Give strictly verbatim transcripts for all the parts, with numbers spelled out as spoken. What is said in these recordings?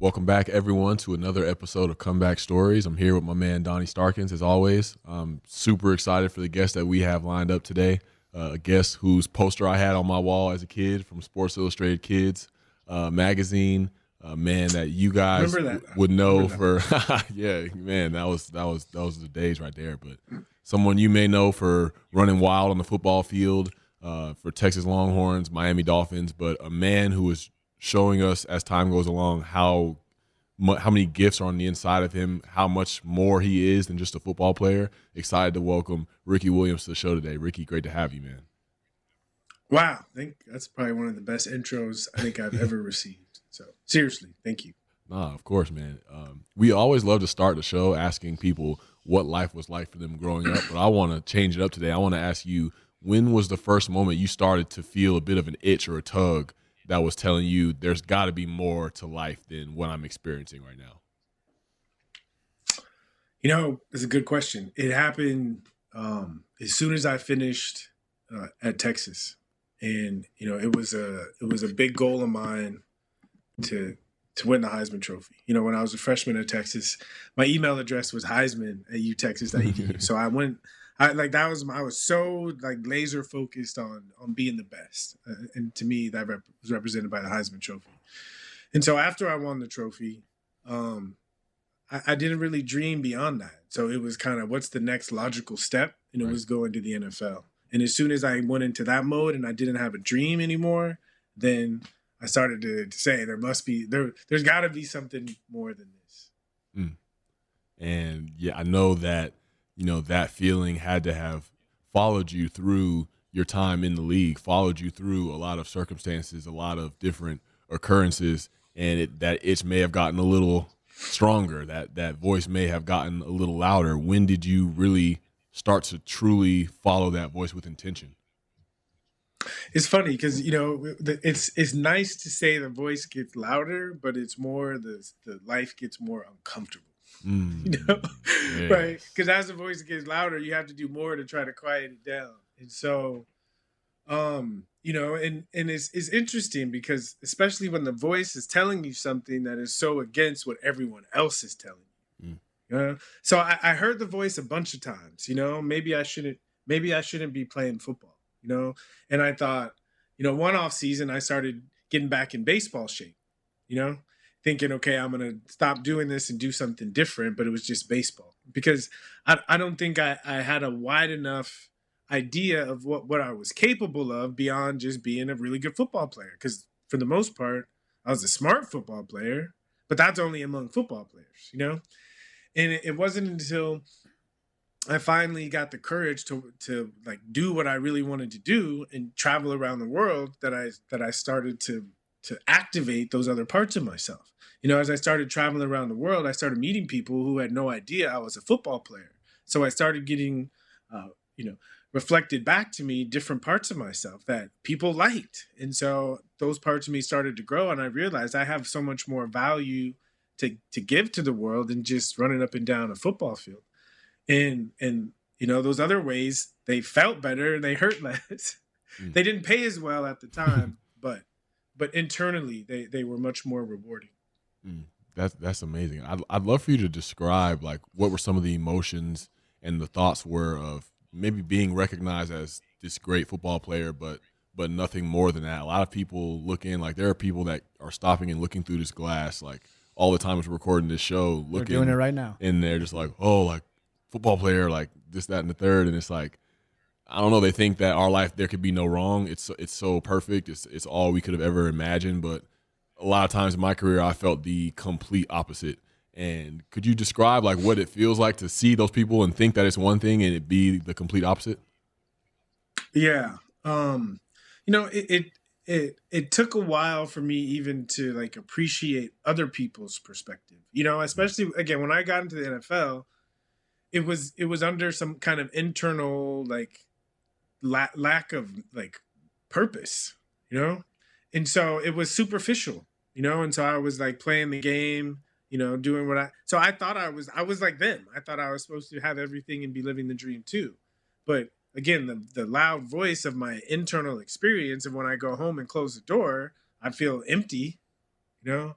Welcome back, everyone, to another episode of Comeback Stories. I'm here with my man, Donnie Starkins, as always. I'm super excited for the guest that we have lined up today, uh, a guest whose poster I had on my wall as a kid from Sports Illustrated Kids uh, magazine, a man that you guys that. would know for, yeah, man, that was, that was, those are the days right there. But someone you may know for running wild on the football field, uh, for Texas Longhorns, Miami Dolphins, but a man who is showing us as time goes along how how many gifts are on the inside of him, how much more he is than just a football player. Excited to welcome Ricky Williams to the show today. Ricky, great to have you, man. Wow, I think that's probably one of the best intros I think I've ever received. So seriously, thank you. Nah, of course, man. Um, we always love to start the show asking people what life was like for them growing up, but I want to change it up today. I want to ask you, when was the first moment you started to feel a bit of an itch or a tug that was telling you there's got to be more to life than what I'm experiencing right now? You know, it's a good question. It happened um, as soon as I finished uh, at Texas, and you know, it was a it was a big goal of mine to to win the Heisman Trophy. You know, when I was a freshman at Texas, my email address was Heisman at U Texas dot E D U. So I went. I, like that was, I was so like laser focused on on being the best, uh, and to me that rep- was represented by the Heisman Trophy. And so after I won the trophy, um, I, I didn't really dream beyond that. So it was kind of what's the next logical step, and it right. was going to the N F L. And as soon as I went into that mode and I didn't have a dream anymore, then I started to, to say there must be there there's got to be something more than this. Mm. And yeah, I know that. You know, that feeling had to have followed you through your time in the league, followed you through a lot of circumstances, a lot of different occurrences, and it, that itch may have gotten a little stronger, that that voice may have gotten a little louder. When did you really start to truly follow that voice with intention? It's funny because, you know, it's it's nice to say the voice gets louder, but it's more the the life gets more uncomfortable. Mm, you know, yes. Right? Because as the voice gets louder, you have to do more to try to quiet it down. And so, um, you know, and and it's it's interesting because especially when the voice is telling you something that is so against what everyone else is telling you. Mm. You know? So I, I heard the voice a bunch of times. You know, maybe I shouldn't maybe I shouldn't be playing football. You know, and I thought, you know, one off season I started getting back in baseball shape. You know. Thinking, okay, I'm going to stop doing this and do something different, but it was just baseball. Because I, I don't think I, I had a wide enough idea of what, what I was capable of beyond just being a really good football player. Because for the most part, I was a smart football player, but that's only among football players, you know? And it, it wasn't until I finally got the courage to to like do what I really wanted to do and travel around the world that I that I started to to activate those other parts of myself. You know, as I started traveling around the world, I started meeting people who had no idea I was a football player. So I started getting, uh, you know, reflected back to me different parts of myself that people liked. And so those parts of me started to grow, and I realized I have so much more value to to give to the world than just running up and down a football field. And, and you know, those other ways, they felt better and they hurt less. Mm. They didn't pay as well at the time, but But internally, they, they were much more rewarding. Mm, that's that's amazing. I'd, I'd love for you to describe, like, what were some of the emotions and the thoughts were of maybe being recognized as this great football player, but but nothing more than that. A lot of people look in, like, there are people that are stopping and looking through this glass, like, all the time as we're recording this show. Looking, they're doing it right now. And they're just like, oh, like, football player, like, this, that, and the third. And it's like, I don't know. They think that our life, there could be no wrong. It's it's so perfect. It's it's all we could have ever imagined. But a lot of times in my career, I felt the complete opposite. And could you describe like what it feels like to see those people and think that it's one thing and it be the complete opposite? Yeah, um, you know, it, it it it took a while for me even to like appreciate other people's perspective. You know, especially again when I got into the N F L, it was it was under some kind of internal like. lack of like purpose, you know? And so it was superficial, you know? And so I was like playing the game, you know, doing what I, so I thought I was, I was like them. I thought I was supposed to have everything and be living the dream too. But again, the, the loud voice of my internal experience. And when I go home and close the door, I feel empty, you know,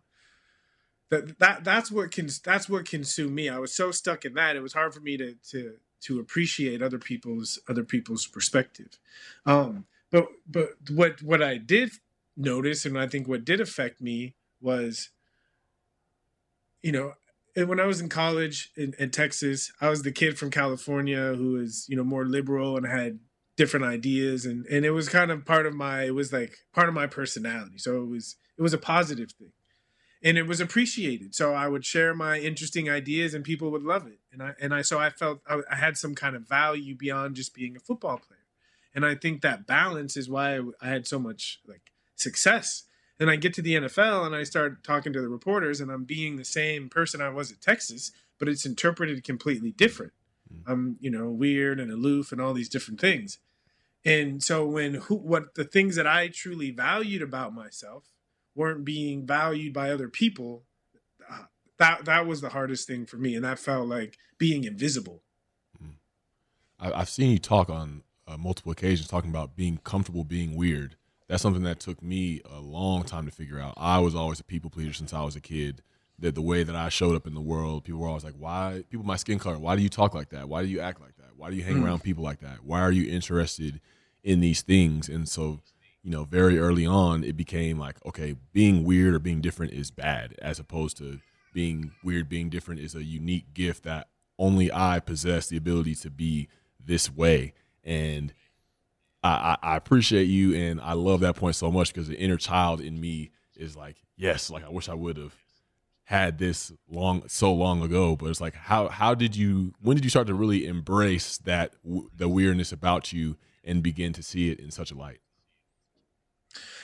that, that that's what can, that's what consumed me. I was so stuck in that. It was hard for me to, to, to appreciate other people's, other people's perspective. Um, but, but what, what I did notice, and I think what did affect me was, you know, when I was in college in, in Texas, I was the kid from California who is, you know, more liberal and had different ideas. And, and it was kind of part of my, it was like part of my personality. So it was, it was a positive thing and it was appreciated. So I would share my interesting ideas and people would love it. And I, and I, so I felt I, I had some kind of value beyond just being a football player. And I think that balance is why I, I had so much like success. And I get to the N F L and I start talking to the reporters and I'm being the same person I was at Texas, but it's interpreted completely different. Mm-hmm. I'm, you know, weird and aloof and all these different things. And so when who, what the things that I truly valued about myself weren't being valued by other people, uh, that, that was the hardest thing for me. And that felt like being invisible. Mm-hmm. I've seen you talk on uh, multiple occasions talking about being comfortable, being weird. That's something that took me a long time to figure out. I was always a people pleaser since I was a kid. That the way that I showed up in the world, people were always like, why? People, my skin color, why do you talk like that? Why do you act like that? Why do you hang mm. around people like that? Why are you interested in these things? And so, you know, very early on, it became like, okay, being weird or being different is bad, as opposed to being weird, being different is a unique gift that only I possess the ability to be this way. And I, I appreciate you, and I love that point so much because the inner child in me is like, yes, like I wish I would have had this long, so long ago. But it's like, how how did you? When did you start to really embrace that the weirdness about you and begin to see it in such a light?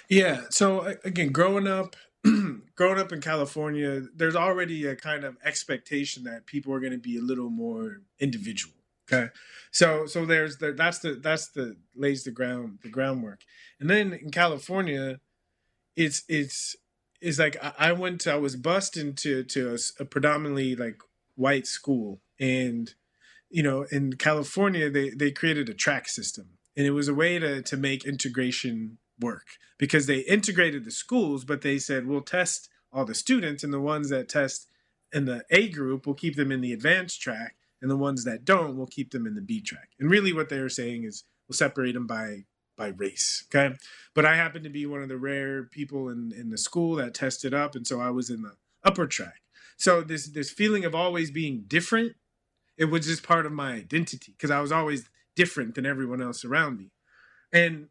Yeah. So again, growing up, growing up in California, there's already a kind of expectation that people are going to be a little more individual. Okay. So, so there's the, that's the, that's the lays the ground, the groundwork. And then in California, it's, it's, it's like, I went to, I was bussed into to a, a predominantly like white school, and, you know, in California, they, they created a track system, and it was a way to, to make integration work because they integrated the schools, but they said, we'll test all the students, and the ones that test in the A group, we'll keep them in the advanced track. And the ones that don't, we'll keep them in the B track. And really what they were saying is we'll separate them by by race, okay? But I happened to be one of the rare people in, in the school that tested up, and so I was in the upper track. So this this feeling of always being different, it was just part of my identity because I was always different than everyone else around me. And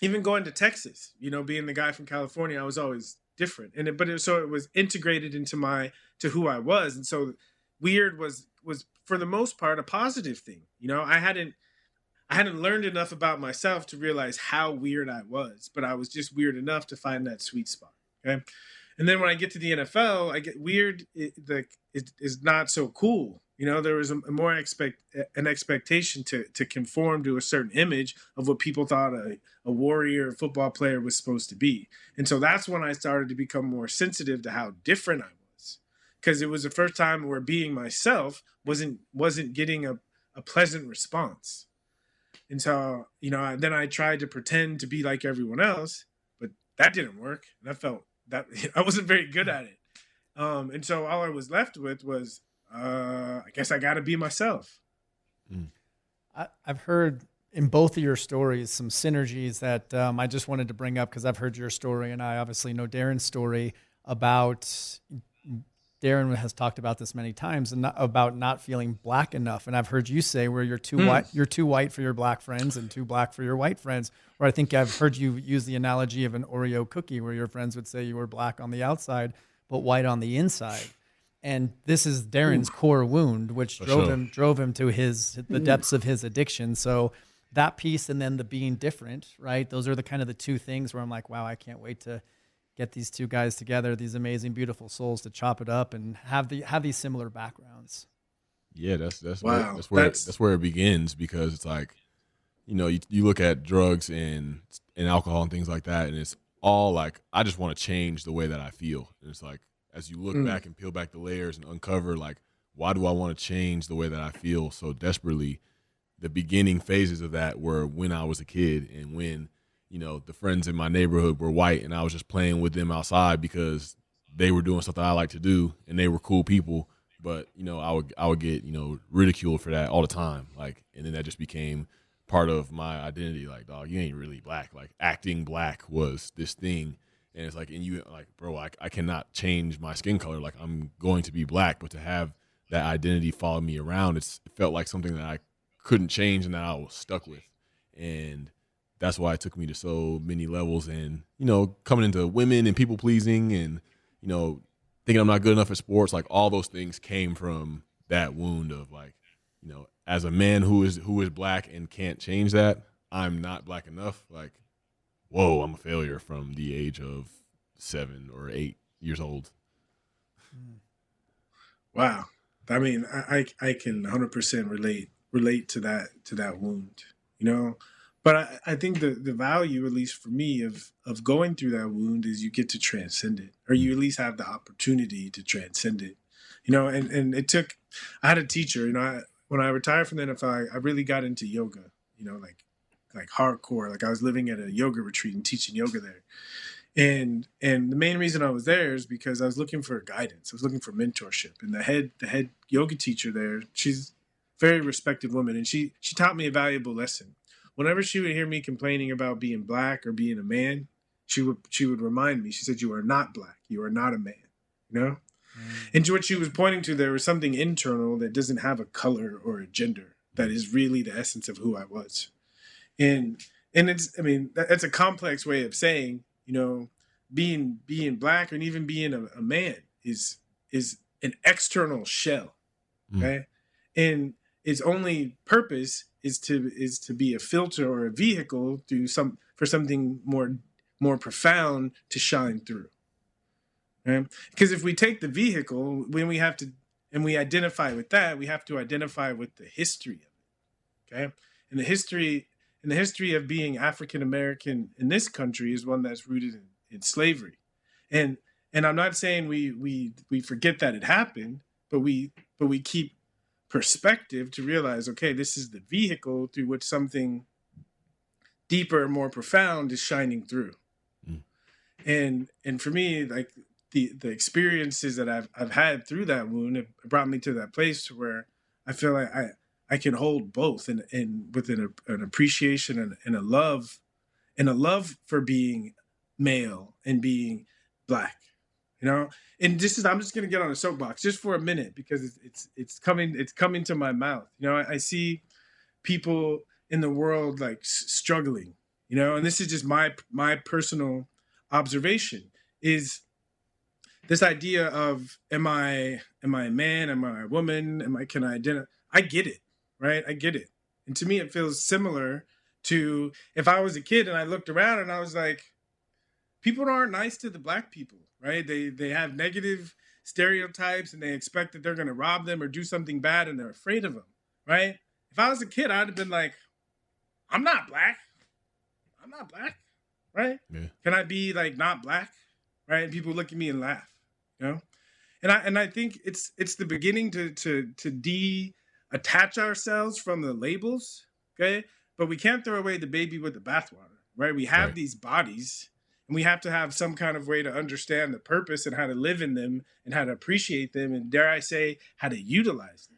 even going to Texas, you know, being the guy from California, I was always different. And it, but it, so it was integrated into my to who I was. And so weird was was for the most part a positive thing. You know, I hadn't I hadn't learned enough about myself to realize how weird I was, but I was just weird enough to find that sweet spot. Okay. And then when I get to the N F L, I get weird it, the it is not so cool. You know, there was a, a more expect an expectation to to conform to a certain image of what people thought a, a warrior football player was supposed to be. And so that's when I started to become more sensitive to how different I was. Because it was the first time where being myself wasn't wasn't getting a, a pleasant response. And so, you know, then I tried to pretend to be like everyone else, but that didn't work. And I felt that I wasn't very good at it. Um, and so all I was left with was, uh, I guess I got to be myself. Mm. I, I've heard in both of your stories some synergies that um, I just wanted to bring up because I've heard your story and I obviously know Darren's story about – Darren has talked about this many times and not, about not feeling black enough. And I've heard you say where you're too mm. white, you're too white for your black friends and too black for your white friends. Or I think I've heard you use the analogy of an Oreo cookie where your friends would say you were black on the outside, but white on the inside. And this is Darren's Ooh. core wound, which for drove sure. him, drove him to his, the depths of his addiction. So that piece, and then the being different, right? Those are the kind of the two things where I'm like, wow, I can't wait to get these two guys together, these amazing, beautiful souls to chop it up and have the have these similar backgrounds. Yeah, that's that's wow. where, that's where that's... It, that's where it begins, because it's like, you know, you, you look at drugs and and alcohol and things like that, and it's all like, I just want to change the way that I feel. And it's like, as you look mm. back and peel back the layers and uncover, like, why do I want to change the way that I feel so desperately? The beginning phases of that were when I was a kid and when, you know, the friends in my neighborhood were white and I was just playing with them outside because they were doing something I like to do and they were cool people. But, you know, I would I would get, you know, ridiculed for that all the time. Like, and then that just became part of my identity. Like, dog, you ain't really black. Like, acting black was this thing. And it's like, and you like, bro, I, I cannot change my skin color. Like, I'm going to be black. But to have that identity follow me around, it's, it felt like something that I couldn't change and that I was stuck with. And that's why it took me to so many levels. And, you know, coming into women and people pleasing and, you know, thinking I'm not good enough at sports, like all those things came from that wound of like, you know, as a man who is who is black and can't change that, I'm not black enough. Like, whoa, I'm a failure from the age of seven or eight years old. Wow. I mean, I I can one hundred percent relate relate to that to that wound, you know. But I, I think the, the value, at least for me, of of going through that wound is you get to transcend it, or you at least have the opportunity to transcend it. You know, and, and it took, I had a teacher, you know, I, when I retired from the N F L, I, I really got into yoga, you know, like like hardcore. Like I was living at a yoga retreat and teaching yoga there. And and the main reason I was there is because I was looking for guidance. I was looking for mentorship. And the head the head yoga teacher there, she's a very respected woman, and she she taught me a valuable lesson. Whenever she would hear me complaining about being black or being a man, she would she would remind me. She said, "You are not black. You are not a man." You know? Mm. And what she was pointing to, there was something internal that doesn't have a color or a gender that is really the essence of who I was. And and it's, I mean, that's a complex way of saying, you know, being being black and even being a, a man is is an external shell. Mm. Okay? And its only purpose is to is to be a filter or a vehicle through some for something more more profound to shine through. Right? Because if we take the vehicle, when we have to and we identify with that, we have to identify with the history of it. Okay? And the history and the history of being African American in this country is one that's rooted in, in slavery. And and I'm not saying we we we forget that it happened, but we but we keep perspective to realize, okay, this is the vehicle through which something deeper, more profound is shining through. Mm. And and for me, like the the experiences that I've I've had through that wound have brought me to that place where I feel like I I can hold both and and with an, an appreciation and, and a love and a love for being male and being black. You know, and this is, I'm just going to get on a soapbox just for a minute because it's, it's, it's coming, it's coming to my mouth. You know, I, I see people in the world like s- struggling, you know, and this is just my, my personal observation is this idea of, am I, am I a man? Am I a woman? Am I, can I identify? I get it. Right. I get it. And to me, it feels similar to if I was a kid and I looked around and I was like, people aren't nice to the black people, right? They they have negative stereotypes and they expect that they're going to rob them or do something bad and they're afraid of them, right? If I was a kid, I'd have been like, I'm not black. I'm not black, right? Yeah. Can I be like not black, right? And people look at me and laugh, you know? And I and I think it's it's the beginning to to to de-attach ourselves from the labels, okay? But we can't throw away the baby with the bathwater, right? We have right. these bodies. And we have to have some kind of way to understand the purpose and how to live in them and how to appreciate them and, dare I say, how to utilize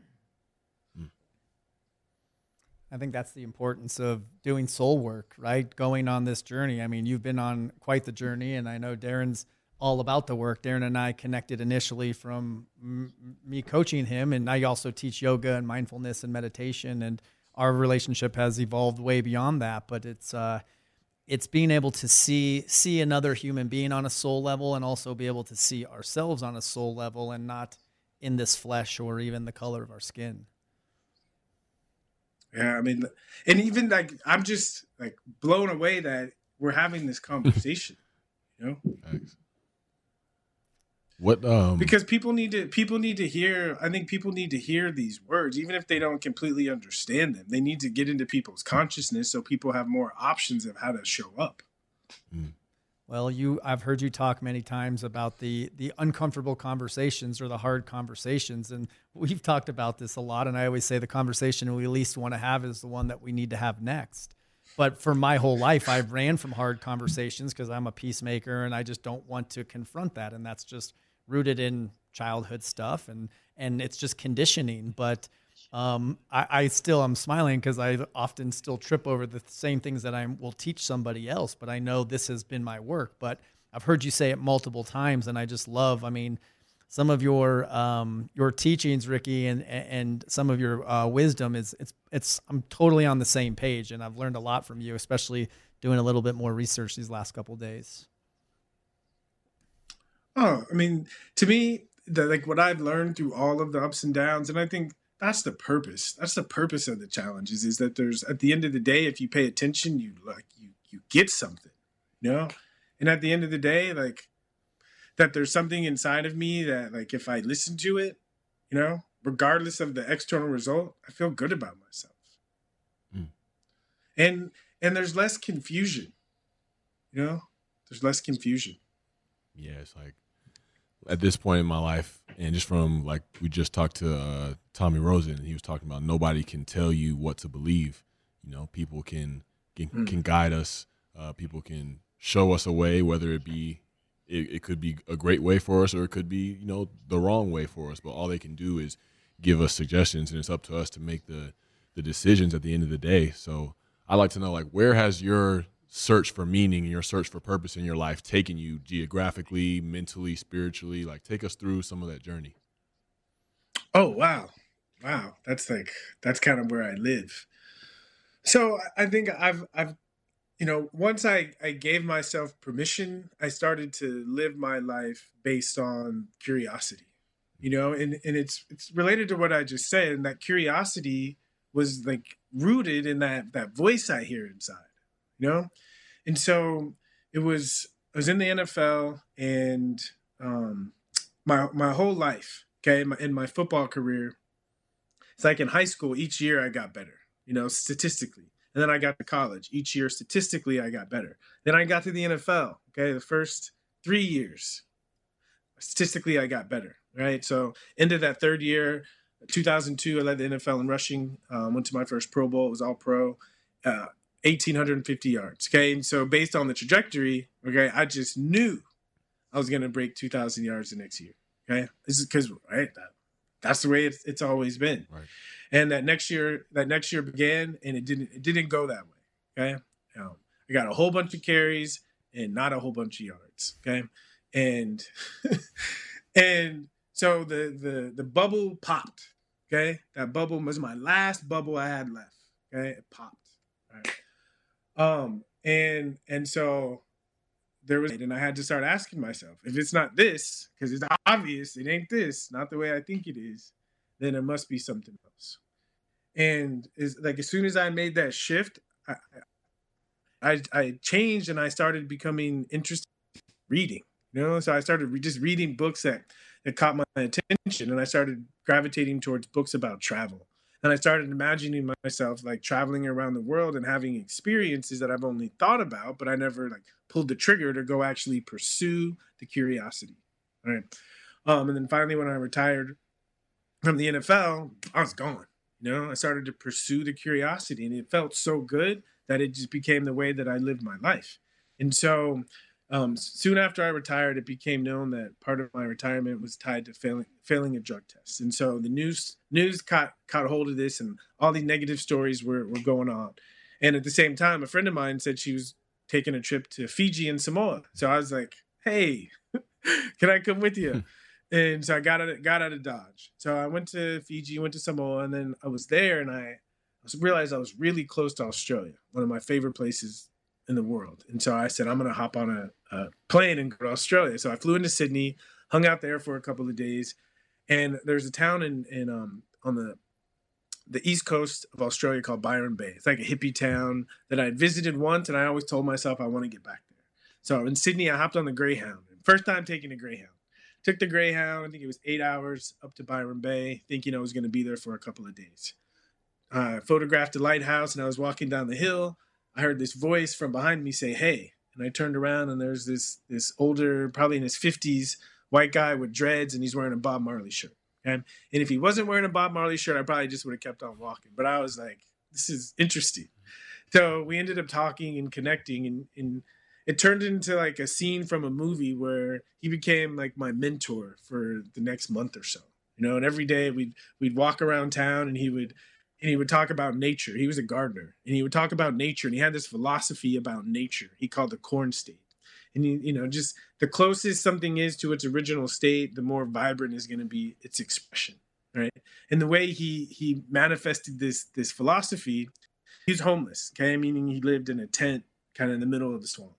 them. I think that's the importance of doing soul work, right? Going on this journey. I mean, you've been on quite the journey, and I know Darren's all about the work. Darren and I connected initially from m- me coaching him, and I also teach yoga and mindfulness and meditation, and our relationship has evolved way beyond that, but it's... uh It's being able to see see another human being on a soul level and also be able to see ourselves on a soul level and not in this flesh or even the color of our skin. Yeah, I mean, and even like, I'm just like blown away that we're having this conversation, you know? Thanks. What, um... Because people need to, people need to hear, I think people need to hear these words, even if they don't completely understand them. They need to get into people's consciousness so people have more options of how to show up. Mm. Well, you, I've heard you talk many times about the, the uncomfortable conversations or the hard conversations. And we've talked about this a lot. And I always say the conversation we least want to have is the one that we need to have next. But for my whole life, I've ran from hard conversations because I'm a peacemaker and I just don't want to confront that. And that's just rooted in childhood stuff. And, and it's just conditioning. But um, I, I still am smiling because I often still trip over the same things that I will teach somebody else. But I know this has been my work. But I've heard you say it multiple times. And I just love, I mean, some of your um, your teachings, Ricky, and and some of your uh, wisdom is it's it's I'm totally on the same page, and I've learned a lot from you, especially doing a little bit more research these last couple of days. Oh, I mean, to me, the, like what I've learned through all of the ups and downs, and I think that's the purpose. That's the purpose of the challenges is that there's at the end of the day, if you pay attention, you like you you get something, you know. And at the end of the day, like. That there's something inside of me that, like, if I listen to it, you know, regardless of the external result, I feel good about myself. Mm. And and there's less confusion, you know? There's less confusion. Yeah, it's like, at this point in my life, and just from, like, we just talked to uh, Tommy Rosen, and he was talking about nobody can tell you what to believe. You know, people can, can, mm. can guide us. Uh, people can show us a way, whether it be, It, it could be a great way for us or it could be, you know, the wrong way for us. But all they can do is give us suggestions, and it's up to us to make the, the decisions at the end of the day. So I'd like to know, like, where has your search for meaning and your search for purpose in your life taken you geographically, mentally, spiritually? Like, take us through some of that journey. Oh, wow. Wow. That's like, that's kind of where I live. So I think I've, I've, you know, once I, I gave myself permission, I started to live my life based on curiosity, you know, and, and it's it's related to what I just said. And that curiosity was like rooted in that that voice I hear inside, you know. And so it was I was in the N F L and um, my my whole life. OK, my, in my football career, it's like in high school, each year I got better, you know, statistically. And then I got to college. Each year, statistically, I got better. Then I got to the N F L, okay, the first three years. Statistically, I got better, right? So into that third year, two thousand two, I led the N F L in rushing. Um, went to my first Pro Bowl. It was all pro. Uh, one thousand eight hundred fifty yards, okay? And so based on the trajectory, okay, I just knew I was going to break two thousand yards the next year, okay? This is because, right, that, that's the way it's, it's always been. Right. And that next year, that next year began, and it didn't, it didn't go that way. Okay, um, I got a whole bunch of carries and not a whole bunch of yards. Okay, and and so the the the bubble popped. Okay, that bubble was my last bubble I had left. Okay, it popped. All right. Um, and and so there was, and I had to start asking myself, if it's not this, because it's obvious, it ain't this, not the way I think it is. Then it must be something else. And is like as soon as I made that shift, I, I I changed and I started becoming interested in reading. You know, so I started re- just reading books that, that caught my attention, and I started gravitating towards books about travel. And I started imagining myself like traveling around the world and having experiences that I've only thought about, but I never like pulled the trigger to go actually pursue the curiosity. All right. Um, and then finally, when I retired from the N F L, I was gone. You know, I started to pursue the curiosity, and it felt so good that it just became the way that I lived my life. And so um, soon after I retired, it became known that part of my retirement was tied to failing failing a drug test. And so the news news caught caught hold of this, and all these negative stories were, were going on. And at the same time, a friend of mine said she was taking a trip to Fiji and Samoa. So I was like, hey, can I come with you? And so I got out of, got out of Dodge. So I went to Fiji, went to Samoa, and then I was there, and I realized I was really close to Australia, one of my favorite places in the world. And so I said, I'm going to hop on a, a plane and go to Australia. So I flew into Sydney, hung out there for a couple of days, and there's a town in, in um on the the east coast of Australia called Byron Bay. It's like a hippie town that I had visited once, and I always told myself I want to get back there. So in Sydney, I hopped on the Greyhound. First time taking a Greyhound. Took the Greyhound, I think it was eight hours, up to Byron Bay, thinking I was going to be there for a couple of days. I uh, photographed a lighthouse, and I was walking down the hill. I heard this voice from behind me say, hey, And I turned around and there's this this older, probably in his fifties, white guy with dreads, and he's wearing a Bob Marley shirt. And and if he wasn't wearing a Bob Marley shirt, I probably just would have kept on walking. But I was like, this is interesting. So we ended up talking and connecting, and, and it turned into like a scene from a movie where he became like my mentor for the next month or so. You know, and every day we'd we'd walk around town, and he would and he would talk about nature. He was a gardener, and he would talk about nature, and he had this philosophy about nature he called the corn state. And, you, you know, just the closest something is to its original state, the more vibrant is going to be its expression, right? And the way he he manifested this this philosophy, he was homeless, okay? Meaning he lived in a tent kind of in the middle of the swamp.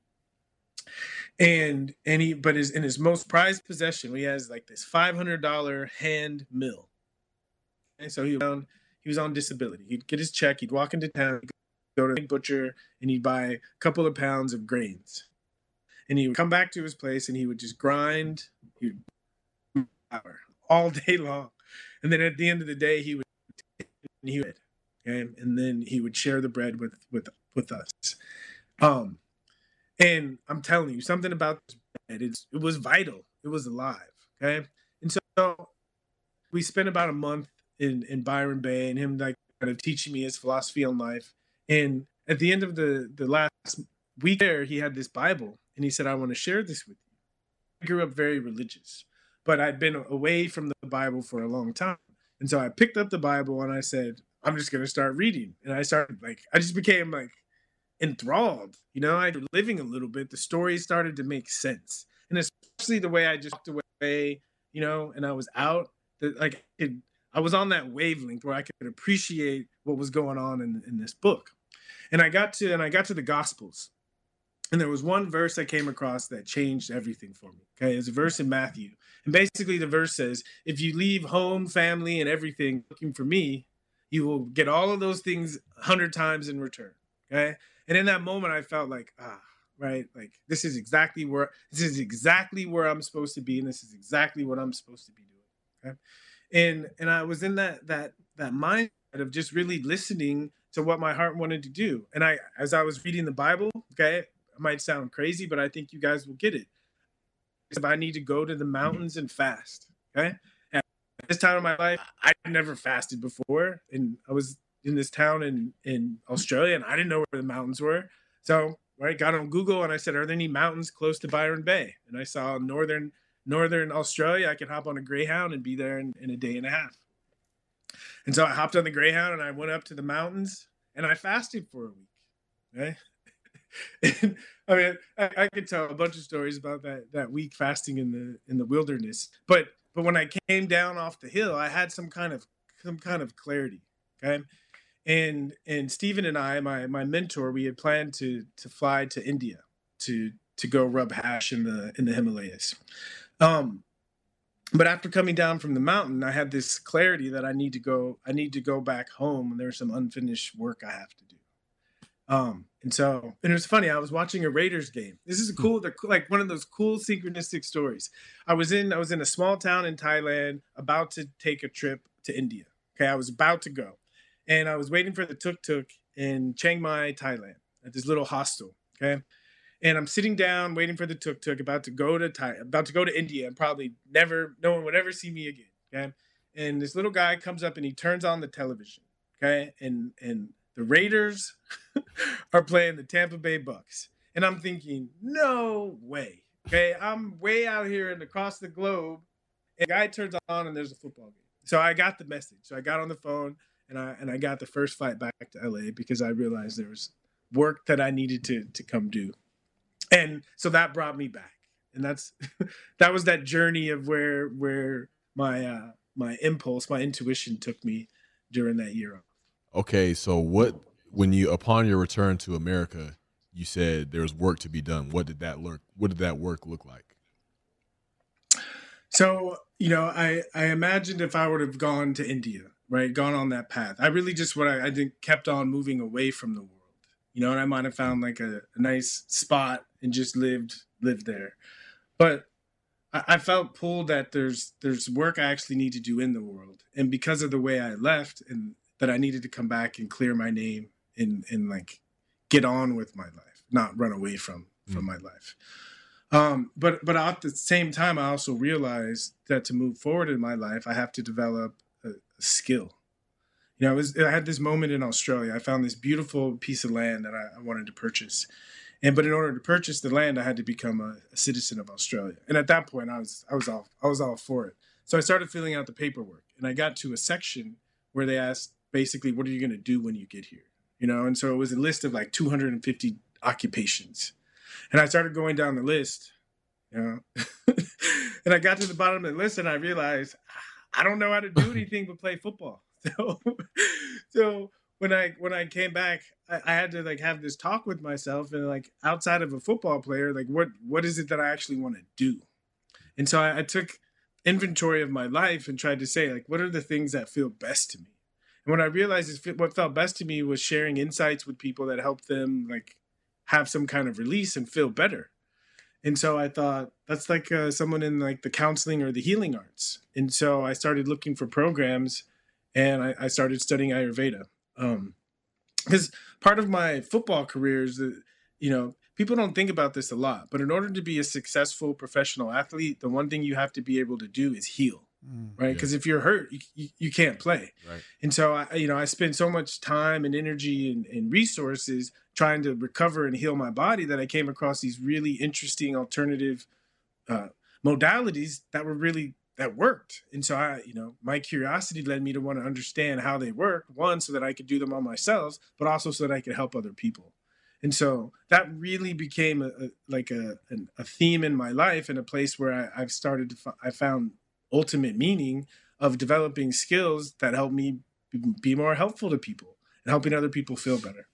And and he but his in his most prized possession, he has like this five hundred dollar hand mill. And so he was on, he was on disability. He'd get his check, he'd walk into town, go to the butcher, and he'd buy a couple of pounds of grains. And he would come back to his place, and he would just grind he would all day long. And then at the end of the day, he would, and he would, and, and then he would share the bread with with with us. Um, and I'm telling you, something about this bread, it, it was vital. It was alive. Okay, and so we spent about a month in in Byron Bay, and him like kind of teaching me his philosophy on life. And at the end of the the last week there, he had this Bible. And he said, I want to share this with you. I grew up very religious, but I'd been away from the Bible for a long time. And so I picked up the Bible and I said, I'm just going to start reading. And I started like, I just became like enthralled. You know, I was living a little bit. The story started to make sense. And especially the way I just walked away, you know, and I was out. Like it, I was on that wavelength where I could appreciate what was going on in, in this book. And I got to, and I got to the Gospels. And there was one verse I came across that changed everything for me. Okay, it's a verse in Matthew. And basically the verse says, if you leave home, family, and everything looking for me, you will get all of those things a hundred times in return. Okay. And in that moment I felt like, ah, right, like this is exactly where this is exactly where I'm supposed to be, and this is exactly what I'm supposed to be doing. Okay. And and I was in that that that mindset of just really listening to what my heart wanted to do. And I as I was reading the Bible, okay. Might sound crazy, but I think you guys will get it. If I need to go to the mountains and fast, okay? At this time of my life, I never fasted before, and I was in this town in in Australia, and I didn't know where the mountains were. So, right, got on Google, and I said, "Are there any mountains close to Byron Bay?" And I saw northern northern Australia. I could hop on a Greyhound and be there in, in a day and a half. And so I hopped on the Greyhound, and I went up to the mountains, and I fasted for a week, okay? And, I mean, I, I could tell a bunch of stories about that that week fasting in the in the wilderness. But but when I came down off the hill, I had some kind of some kind of clarity. Okay, and and Stephen and I, my my mentor, we had planned to to fly to India to to go rub hash in the in the Himalayas. Um, but after coming down from the mountain, I had this clarity that I need to go I need to go back home, and there's some unfinished work I have to do. Um, and so, and it was funny, I was watching a Raiders game. This is a cool, they're like one of those cool synchronistic stories. I was in, I was in a small town in Thailand about to take a trip to India. Okay. I was about to go, and I was waiting for the tuk-tuk in Chiang Mai, Thailand at this little hostel. Okay. And I'm sitting down waiting for the tuk-tuk about to go to Thai, about to go to India and probably never, no one would ever see me again. Okay. And this little guy comes up and he turns on the television. Okay. And, and. The Raiders are playing the Tampa Bay Bucks. And I'm thinking, no way. Okay, I'm way out here and across the globe. And the guy turns on and there's a football game. So I got the message. So I got on the phone and I and I got the first flight back to L A because I realized there was work that I needed to to come do. And so that brought me back. And that's that was that journey of where where my uh, my impulse, my intuition took me during that year off. Okay, so what, when you, upon your return to America, you said there's work to be done. What did that look, what did that work look like? So, you know, I, I imagined if I would have gone to India, right, gone on that path, I really just, what I, I think kept on moving away from the world, you know, and I might have found like a, a nice spot and just lived, lived there. But I, I felt pulled that there's, there's work I actually need to do in the world. And because of the way I left and that I needed to come back and clear my name and, and like get on with my life, not run away from mm. from my life. Um, but but at the same time, I also realized that to move forward in my life, I have to develop a, a skill. You know, I, was, I had this moment in Australia. I found this beautiful piece of land that I, I wanted to purchase. And but in order to purchase the land, I had to become a, a citizen of Australia. And at that point, I was I was all I was all for it. So I started filling out the paperwork, and I got to a section where they asked basically, "What are you going to do when you get here?" You know, and so it was a list of like two hundred fifty occupations, and I started going down the list, you know, and I got to the bottom of the list, and I realized I don't know how to do anything but play football. So, so when I when I came back, I, I had to like have this talk with myself, and like outside of a football player, like what what is it that I actually want to do? And so I, I took inventory of my life and tried to say like, what are the things that feel best to me? And what I realized is what felt best to me was sharing insights with people that helped them like have some kind of release and feel better. And so I thought that's like uh, someone in like the counseling or the healing arts. And so I started looking for programs. And I, I started studying Ayurveda. Um, because part of my football career is that, you know, people don't think about this a lot, but in order to be a successful professional athlete, the one thing you have to be able to do is heal, mm, right? Because yeah. if you're hurt, you, you, you can't play. Right. And so, I, you know, I spend so much time and energy and, and resources trying to recover and heal my body that I came across these really interesting alternative uh, modalities that were really that worked. And so I, you know, my curiosity led me to want to understand how they work, one, so that I could do them on myself, but also so that I could help other people. And so that really became a, a like a, an, a theme in my life, and a place where I, I've started to, f- I found ultimate meaning of developing skills that help me be more helpful to people and helping other people feel better.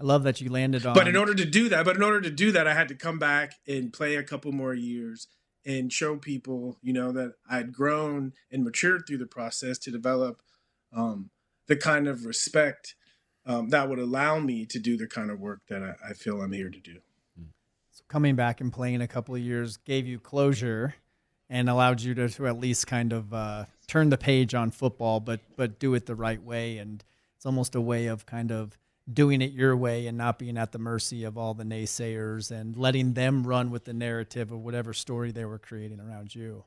I love that you landed on, but in order to do that, but in order to do that, I had to come back and play a couple more years and show people, you know, that I'd grown and matured through the process to develop um, the kind of respect um, that would allow me to do the kind of work that I, I feel I'm here to do. So coming back and playing a couple of years gave you closure and allowed you to, to at least kind of uh, turn the page on football, but but do it the right way. And it's almost a way of kind of doing it your way and not being at the mercy of all the naysayers and letting them run with the narrative of whatever story they were creating around you.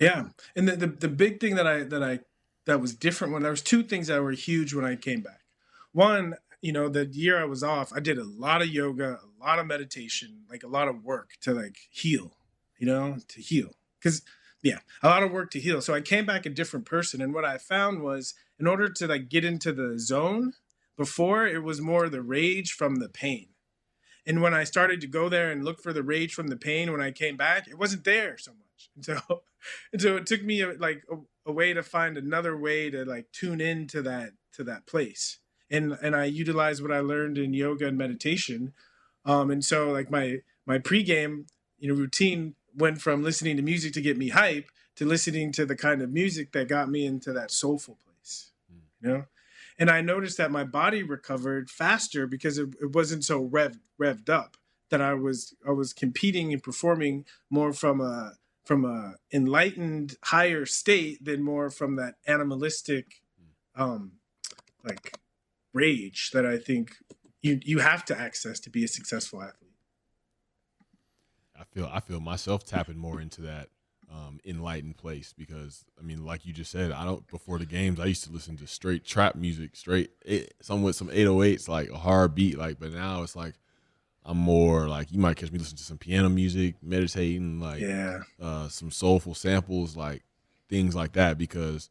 Yeah. And the, the, the big thing that I, that I, that was different when there was two things that were huge when I came back. One, you know, the year I was off, I did a lot of yoga, a lot of meditation, like a lot of work to like heal, you know, to heal. Cause yeah, a lot of work to heal. So I came back a different person. And what I found was in order to like get into the zone, before, it was more the rage from the pain. And when I started to go there and look for the rage from the pain when I came back, it wasn't there so much. And so, and so it took me a, like a, a way to find another way to like tune into that to that place. And and I utilized what I learned in yoga and meditation. Um, and so like my my pregame, you know, routine went from listening to music to get me hype to listening to the kind of music that got me into that soulful place, you know? And I noticed that my body recovered faster because it, it wasn't so rev, revved up, that I was I was competing and performing more from a from a enlightened higher state than more from that animalistic um, like rage that I think you you have to access to be a successful athlete. I feel I feel myself tapping more into that Um, enlightened place, because I mean, like you just said, I don't, before the games, I used to listen to straight trap music, straight it, some with some eight oh eights, like a hard beat, like, but now it's like I'm more like, you might catch me listening to some piano music, meditating, like yeah. uh, some soulful samples, like things like that, because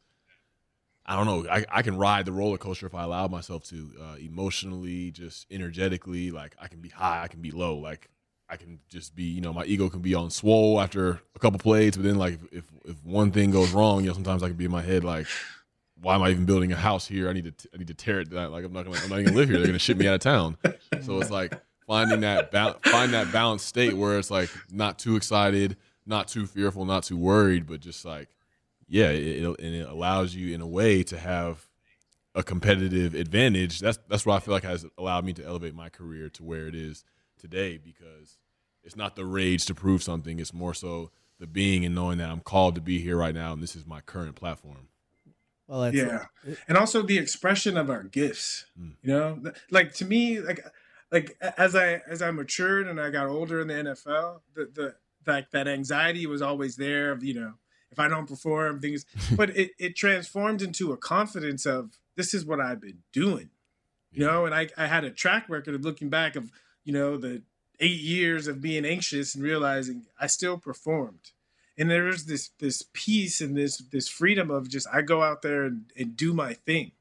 I don't know, I, I can ride the roller coaster if I allow myself to, uh, emotionally, just energetically, like I can be high, I can be low, like I can just be, you know, my ego can be on swole after a couple plays, but then like if if one thing goes wrong, you know, sometimes I can be in my head like, why am I even building a house here? I need to t- I need to tear it down. Like I'm not gonna I'm not gonna live here. They're gonna ship me out of town. So it's like finding that ba- find that balanced state where it's like not too excited, not too fearful, not too worried, but just like yeah, it, it, and it allows you in a way to have a competitive advantage. That's that's what I feel like has allowed me to elevate my career to where it is today, because it's not the rage to prove something, it's more so the being and knowing that I'm called to be here right now and this is my current platform. Well, that's yeah, it. And also the expression of our gifts, mm. you know, like to me, like like as I as I matured and I got older in the N F L, the the like that anxiety was always there of, you know, if I don't perform things, but it, it transformed into a confidence of this is what I've been doing, you know, and I, I had a track record of looking back of, you know, the eight years of being anxious and realizing I still performed. And there's this, this peace and this, this freedom of just, I go out there and, and do my thing.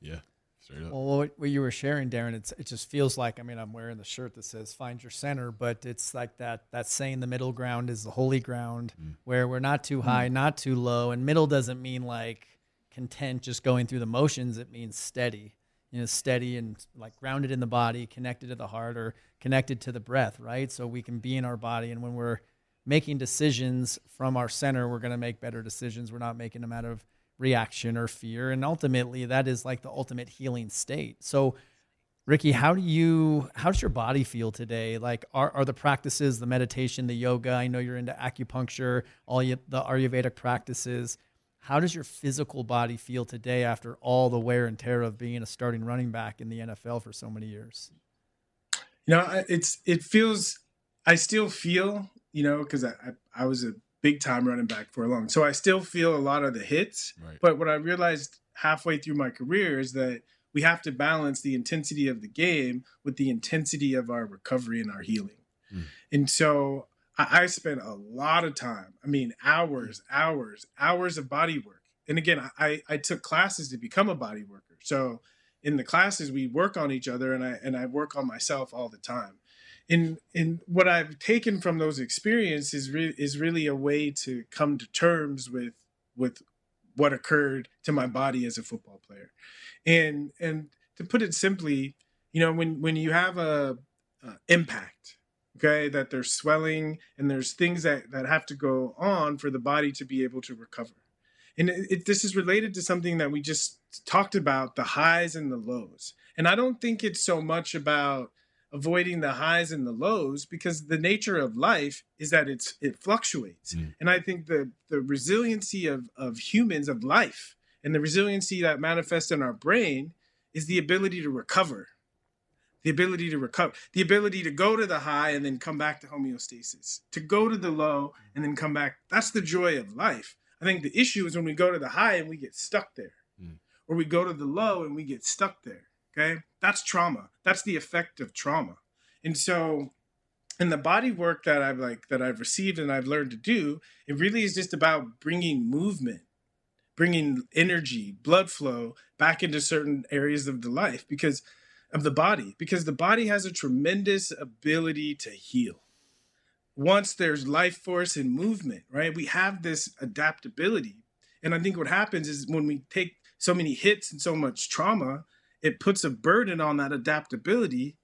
Yeah. Straight up. Well, what, what you were sharing, Darren, it's, it just feels like, I mean, I'm wearing the shirt that says find your center, but it's like that, that saying the middle ground is the holy ground, mm. where we're not too high, mm. not too low. And middle doesn't mean like content, just going through the motions. It means steady, you know, steady and like grounded in the body, connected to the heart or connected to the breath. Right. So we can be in our body. And when we're making decisions from our center, we're going to make better decisions. We're not making them out of reaction or fear. And ultimately that is like the ultimate healing state. So Ricky, how do you, how's your body feel today? Like are, are the practices, the meditation, the yoga, I know you're into acupuncture, all you, the Ayurvedic practices, how does your physical body feel today after all the wear and tear of being a starting running back in the N F L for so many years? You know, it's, it feels, I still feel, you know, cause I, I, I was a big time running back for a long. So I still feel a lot of the hits, right. But what I realized halfway through my career is that we have to balance the intensity of the game with the intensity of our recovery and our healing. Mm. And so I, I spent a lot of time, I mean, hours, hours, hours of body work. And again, I, I took classes to become a body worker. So in the classes we work on each other and I, and I work on myself all the time. And, and what I've taken from those experiences re- is really a way to come to terms with with what occurred to my body as a football player. And and to put it simply, you know, when, when you have a, a impact, okay, that there's swelling and there's things that, that have to go on for the body to be able to recover. And it, it, this is related to something that we just talked about, the highs and the lows. And I don't think it's so much about avoiding the highs and the lows, because the nature of life is that it's it fluctuates. Mm. And I think the the resiliency of of humans, of life, and the resiliency that manifests in our brain is the ability to recover, the ability to recover, the ability to go to the high and then come back to homeostasis, to go to the low and then come back. That's the joy of life. I think the issue is when we go to the high and we get stuck there, mm. or we go to the low and we get stuck there. Okay, that's trauma. That's the effect of trauma. And so in the body work that I've like that I've received and I've learned to do, it really is just about bringing movement, bringing energy, blood flow back into certain areas of the life because of the body, because the body has a tremendous ability to heal. Once there's life force and movement, right? We have this adaptability. And I think what happens is when we take so many hits and so much trauma, it puts a burden on that adaptability,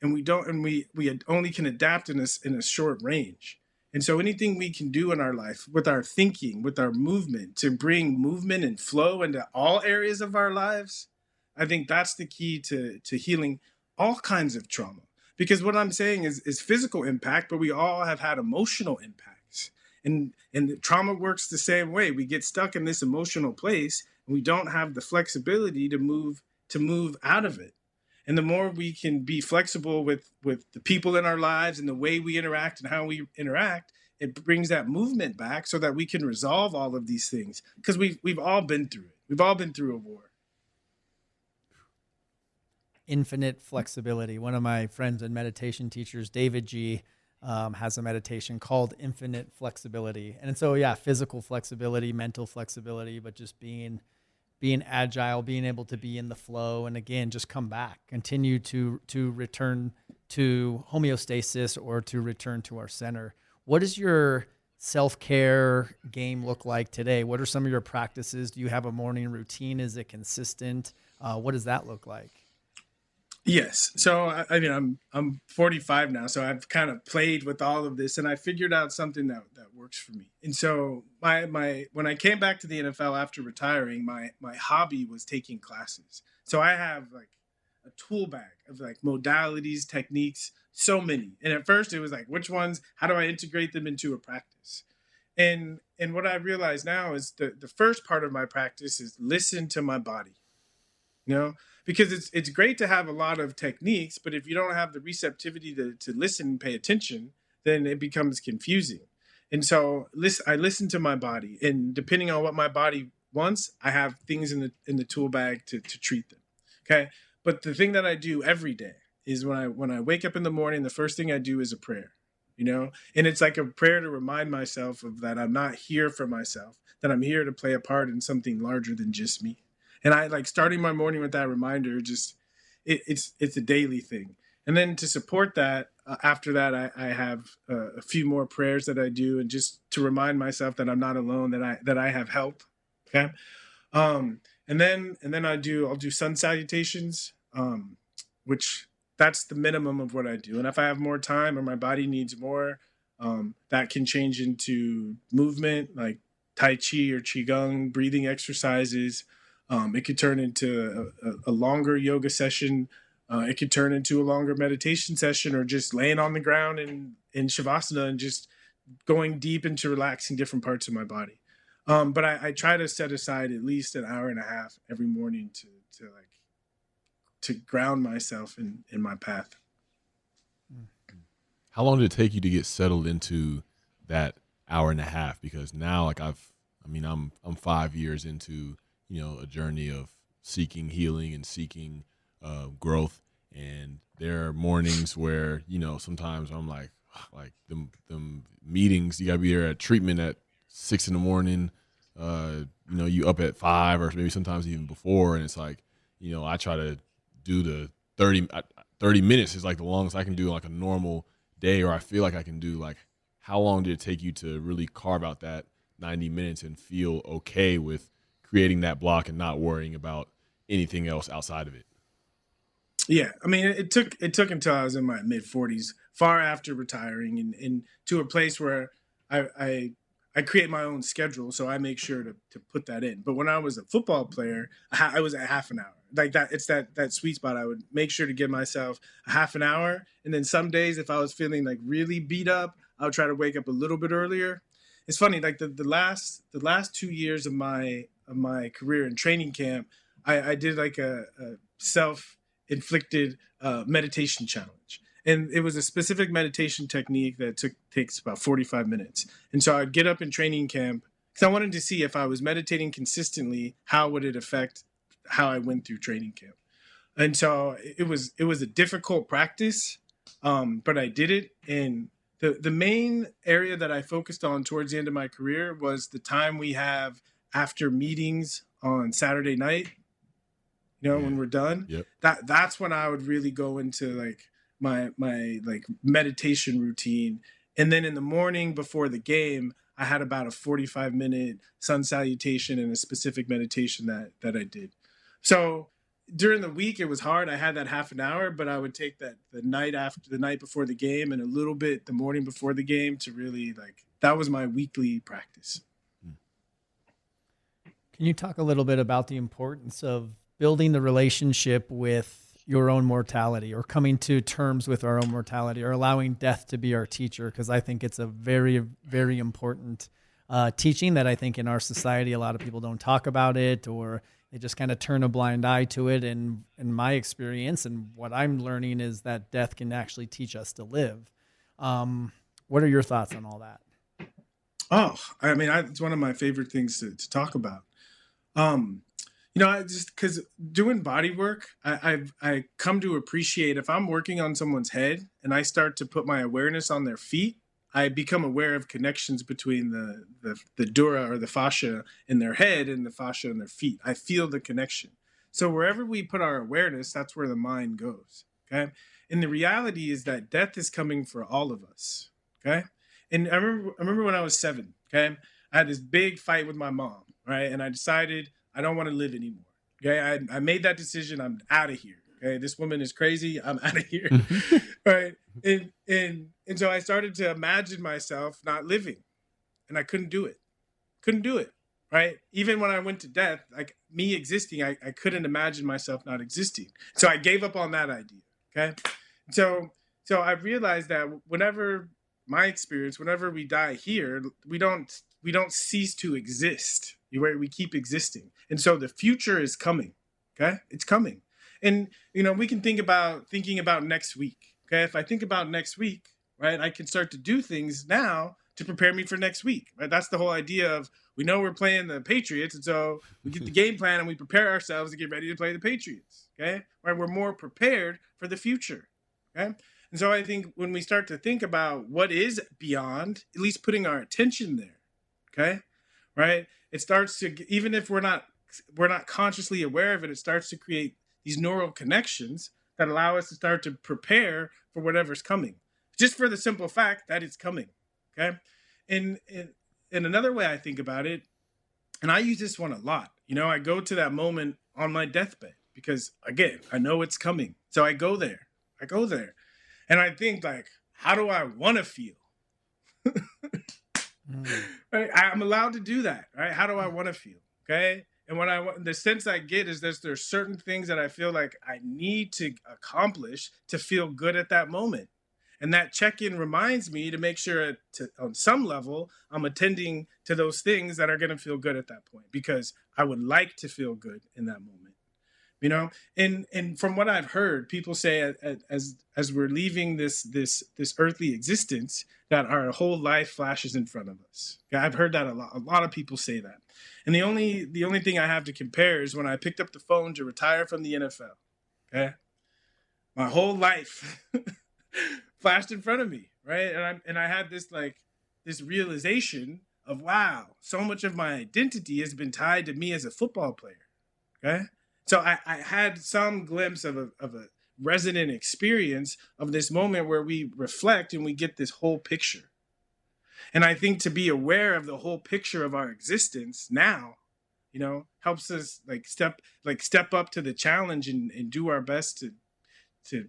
and we don't, and we we only can adapt in a, in a short range. And so anything we can do in our life with our thinking, with our movement, to bring movement and flow into all areas of our lives, I think that's the key to, to healing all kinds of trauma. Because what I'm saying is, is physical impact, but we all have had emotional impacts. And, and the trauma works the same way. We get stuck in this emotional place, and we don't have the flexibility to move to move out of it. And the more we can be flexible with, with the people in our lives and the way we interact and how we interact, it brings that movement back so that we can resolve all of these things. Because we've, we've all been through it. We've all been through a war. Infinite flexibility. One of my friends and meditation teachers, David G., um, has a meditation called Infinite Flexibility. And so, yeah, physical flexibility, mental flexibility, but just being... being agile, being able to be in the flow. And again, just come back, continue to, to return to homeostasis or to return to our center. What does your self-care game look like today? What are some of your practices? Do you have a morning routine? Is it consistent? Uh, what does that look like? Yes. So, I, I mean, I'm, I'm forty-five now, so I've kind of played with all of this and I figured out something that, that works for me. And so my, my, when I came back to the N F L after retiring, my, my hobby was taking classes. So I have like a tool bag of like modalities, techniques, so many. And at first it was like, which ones, how do I integrate them into a practice? And, and what I realize now is the, the first part of my practice is listen to my body. you know, because it's it's great to have a lot of techniques, but if you don't have the receptivity to, to listen and pay attention, then it becomes confusing. And so listen, I listen to my body, and depending on what my body wants, I have things in the in the tool bag to, to treat them. Okay. But the thing that I do every day is when I when I wake up in the morning, the first thing I do is a prayer, you know, and it's like a prayer to remind myself of that I'm not here for myself, that I'm here to play a part in something larger than just me. And I like starting my morning with that reminder. Just it, it's it's a daily thing. And then to support that, uh, after that, I, I have uh, a few more prayers that I do, and just to remind myself that I'm not alone, that I that I have help. Okay, um, and then and then I do I'll do sun salutations, um, which that's the minimum of what I do. And if I have more time or my body needs more, um, that can change into movement like Tai Chi or Qigong, breathing exercises. Um, it could turn into a, a longer yoga session. Uh, it could turn into a longer meditation session, or just laying on the ground in, in Shavasana and just going deep into relaxing different parts of my body. Um, but I, I try to set aside at least an hour and a half every morning to, to like, to ground myself in, in my path. How long did it take you to get settled into that hour and a half? Because now, like I've, I mean, I'm, I'm five years into, you know, a journey of seeking healing and seeking uh, growth. And there are mornings where, you know, sometimes I'm like, like them, them meetings, you gotta be there at treatment at six in the morning. Uh, you know, you up at five, or maybe sometimes even before. And it's like, you know, I try to do the thirty, thirty minutes is like the longest I can do like a normal day, or I feel like I can do. Like, how long did it take you to really carve out that ninety minutes and feel okay with creating that block and not worrying about anything else outside of it? Yeah. I mean, it took, it took until I was in my mid forties, far after retiring, and, and to a place where I, I, I create my own schedule. So I make sure to, to put that in. But when I was a football player, I was at half an hour, like that. It's that, that sweet spot. I would make sure to give myself a half an hour. And then some days, if I was feeling like really beat up, I would try to wake up a little bit earlier. It's funny. Like the, the last, the last two years of my, of my career in training camp, I, I did like a, a self-inflicted uh, meditation challenge. And it was a specific meditation technique that took takes about forty-five minutes. And so I'd get up in training camp because I wanted to see if I was meditating consistently, how would it affect how I went through training camp. And so it was it was a difficult practice, um, but I did it. And the, the main area that I focused on towards the end of my career was the time we have after meetings on Saturday night, you know, yeah. when we're done, yep. that that's when I would really go into like my, my like meditation routine. And then in the morning before the game, I had about a forty-five minute sun salutation and a specific meditation that, that I did. So during the week, it was hard. I had that half an hour, but I would take that the night after the night before the game and a little bit the morning before the game to really like, that was my weekly practice. Can you talk a little bit about the importance of building the relationship with your own mortality, or coming to terms with our own mortality, or allowing death to be our teacher? Because I think it's a very, very important uh, teaching that I think in our society, a lot of people don't talk about it, or they just kind of turn a blind eye to it. And in my experience and what I'm learning is that death can actually teach us to live. Um, what are your thoughts on all that? Oh, I mean, I, it's one of my favorite things to, to talk about. Um, you know, I just because doing body work, I, I've I come to appreciate if I'm working on someone's head and I start to put my awareness on their feet, I become aware of connections between the, the, the dura or the fascia in their head and the fascia in their feet. I feel the connection. So wherever we put our awareness, that's where the mind goes. Okay. And the reality is that death is coming for all of us. Okay. And I remember, I remember when I was seven, okay, I had this big fight with my mom. Right. And I decided I don't want to live anymore. Okay. I, I made that decision. I'm out of here. Okay. This woman is crazy. I'm out of here. Right. And, and, and so I started to imagine myself not living, and I couldn't do it. Couldn't do it. Right. Even when I went to death, like me existing, I, I couldn't imagine myself not existing. So I gave up on that idea. Okay. So, so I realized that whenever my experience, whenever we die here, we don't, we don't cease to exist. We keep existing. And so the future is coming. Okay, it's coming. And, you know, we can think about thinking about next week. Okay, if I think about next week, right, I can start to do things now to prepare me for next week. Right? That's the whole idea of, we know we're playing the Patriots, and so we get the game plan and we prepare ourselves to get ready to play the Patriots. Okay, right? We're more prepared for the future. Okay, and so I think when we start to think about what is beyond, at least putting our attention there. Okay, right? It starts to, even if we're not we're not consciously aware of it, it starts to create these neural connections that allow us to start to prepare for whatever's coming, just for the simple fact that it's coming. Okay, and and. And another way I think about it, and I use this one a lot, you know, I go to that moment on my deathbed because, again, I know it's coming. So I go there. I go there. And I think, like, how do I want to feel? mm. Right? I'm allowed to do that, right? How do I want to feel? Okay. And when I the sense I get is that there's certain things that I feel like I need to accomplish to feel good at that moment. And that check-in reminds me to make sure to, on some level, I'm attending to those things that are going to feel good at that point, because I would like to feel good in that moment, you know? And and from what I've heard, people say as as we're leaving this this this earthly existence that our whole life flashes in front of us. Yeah, I've heard that a lot. A lot of people say that. And the only the only thing I have to compare is when I picked up the phone to retire from the N F L, okay? My whole life flashed in front of me, right? And I and I had this like this realization of, wow, so much of my identity has been tied to me as a football player. Okay, so I, I had some glimpse of a of a resonant experience of this moment where we reflect and we get this whole picture. And I think to be aware of the whole picture of our existence now, you know, helps us like step like step up to the challenge and and do our best to to.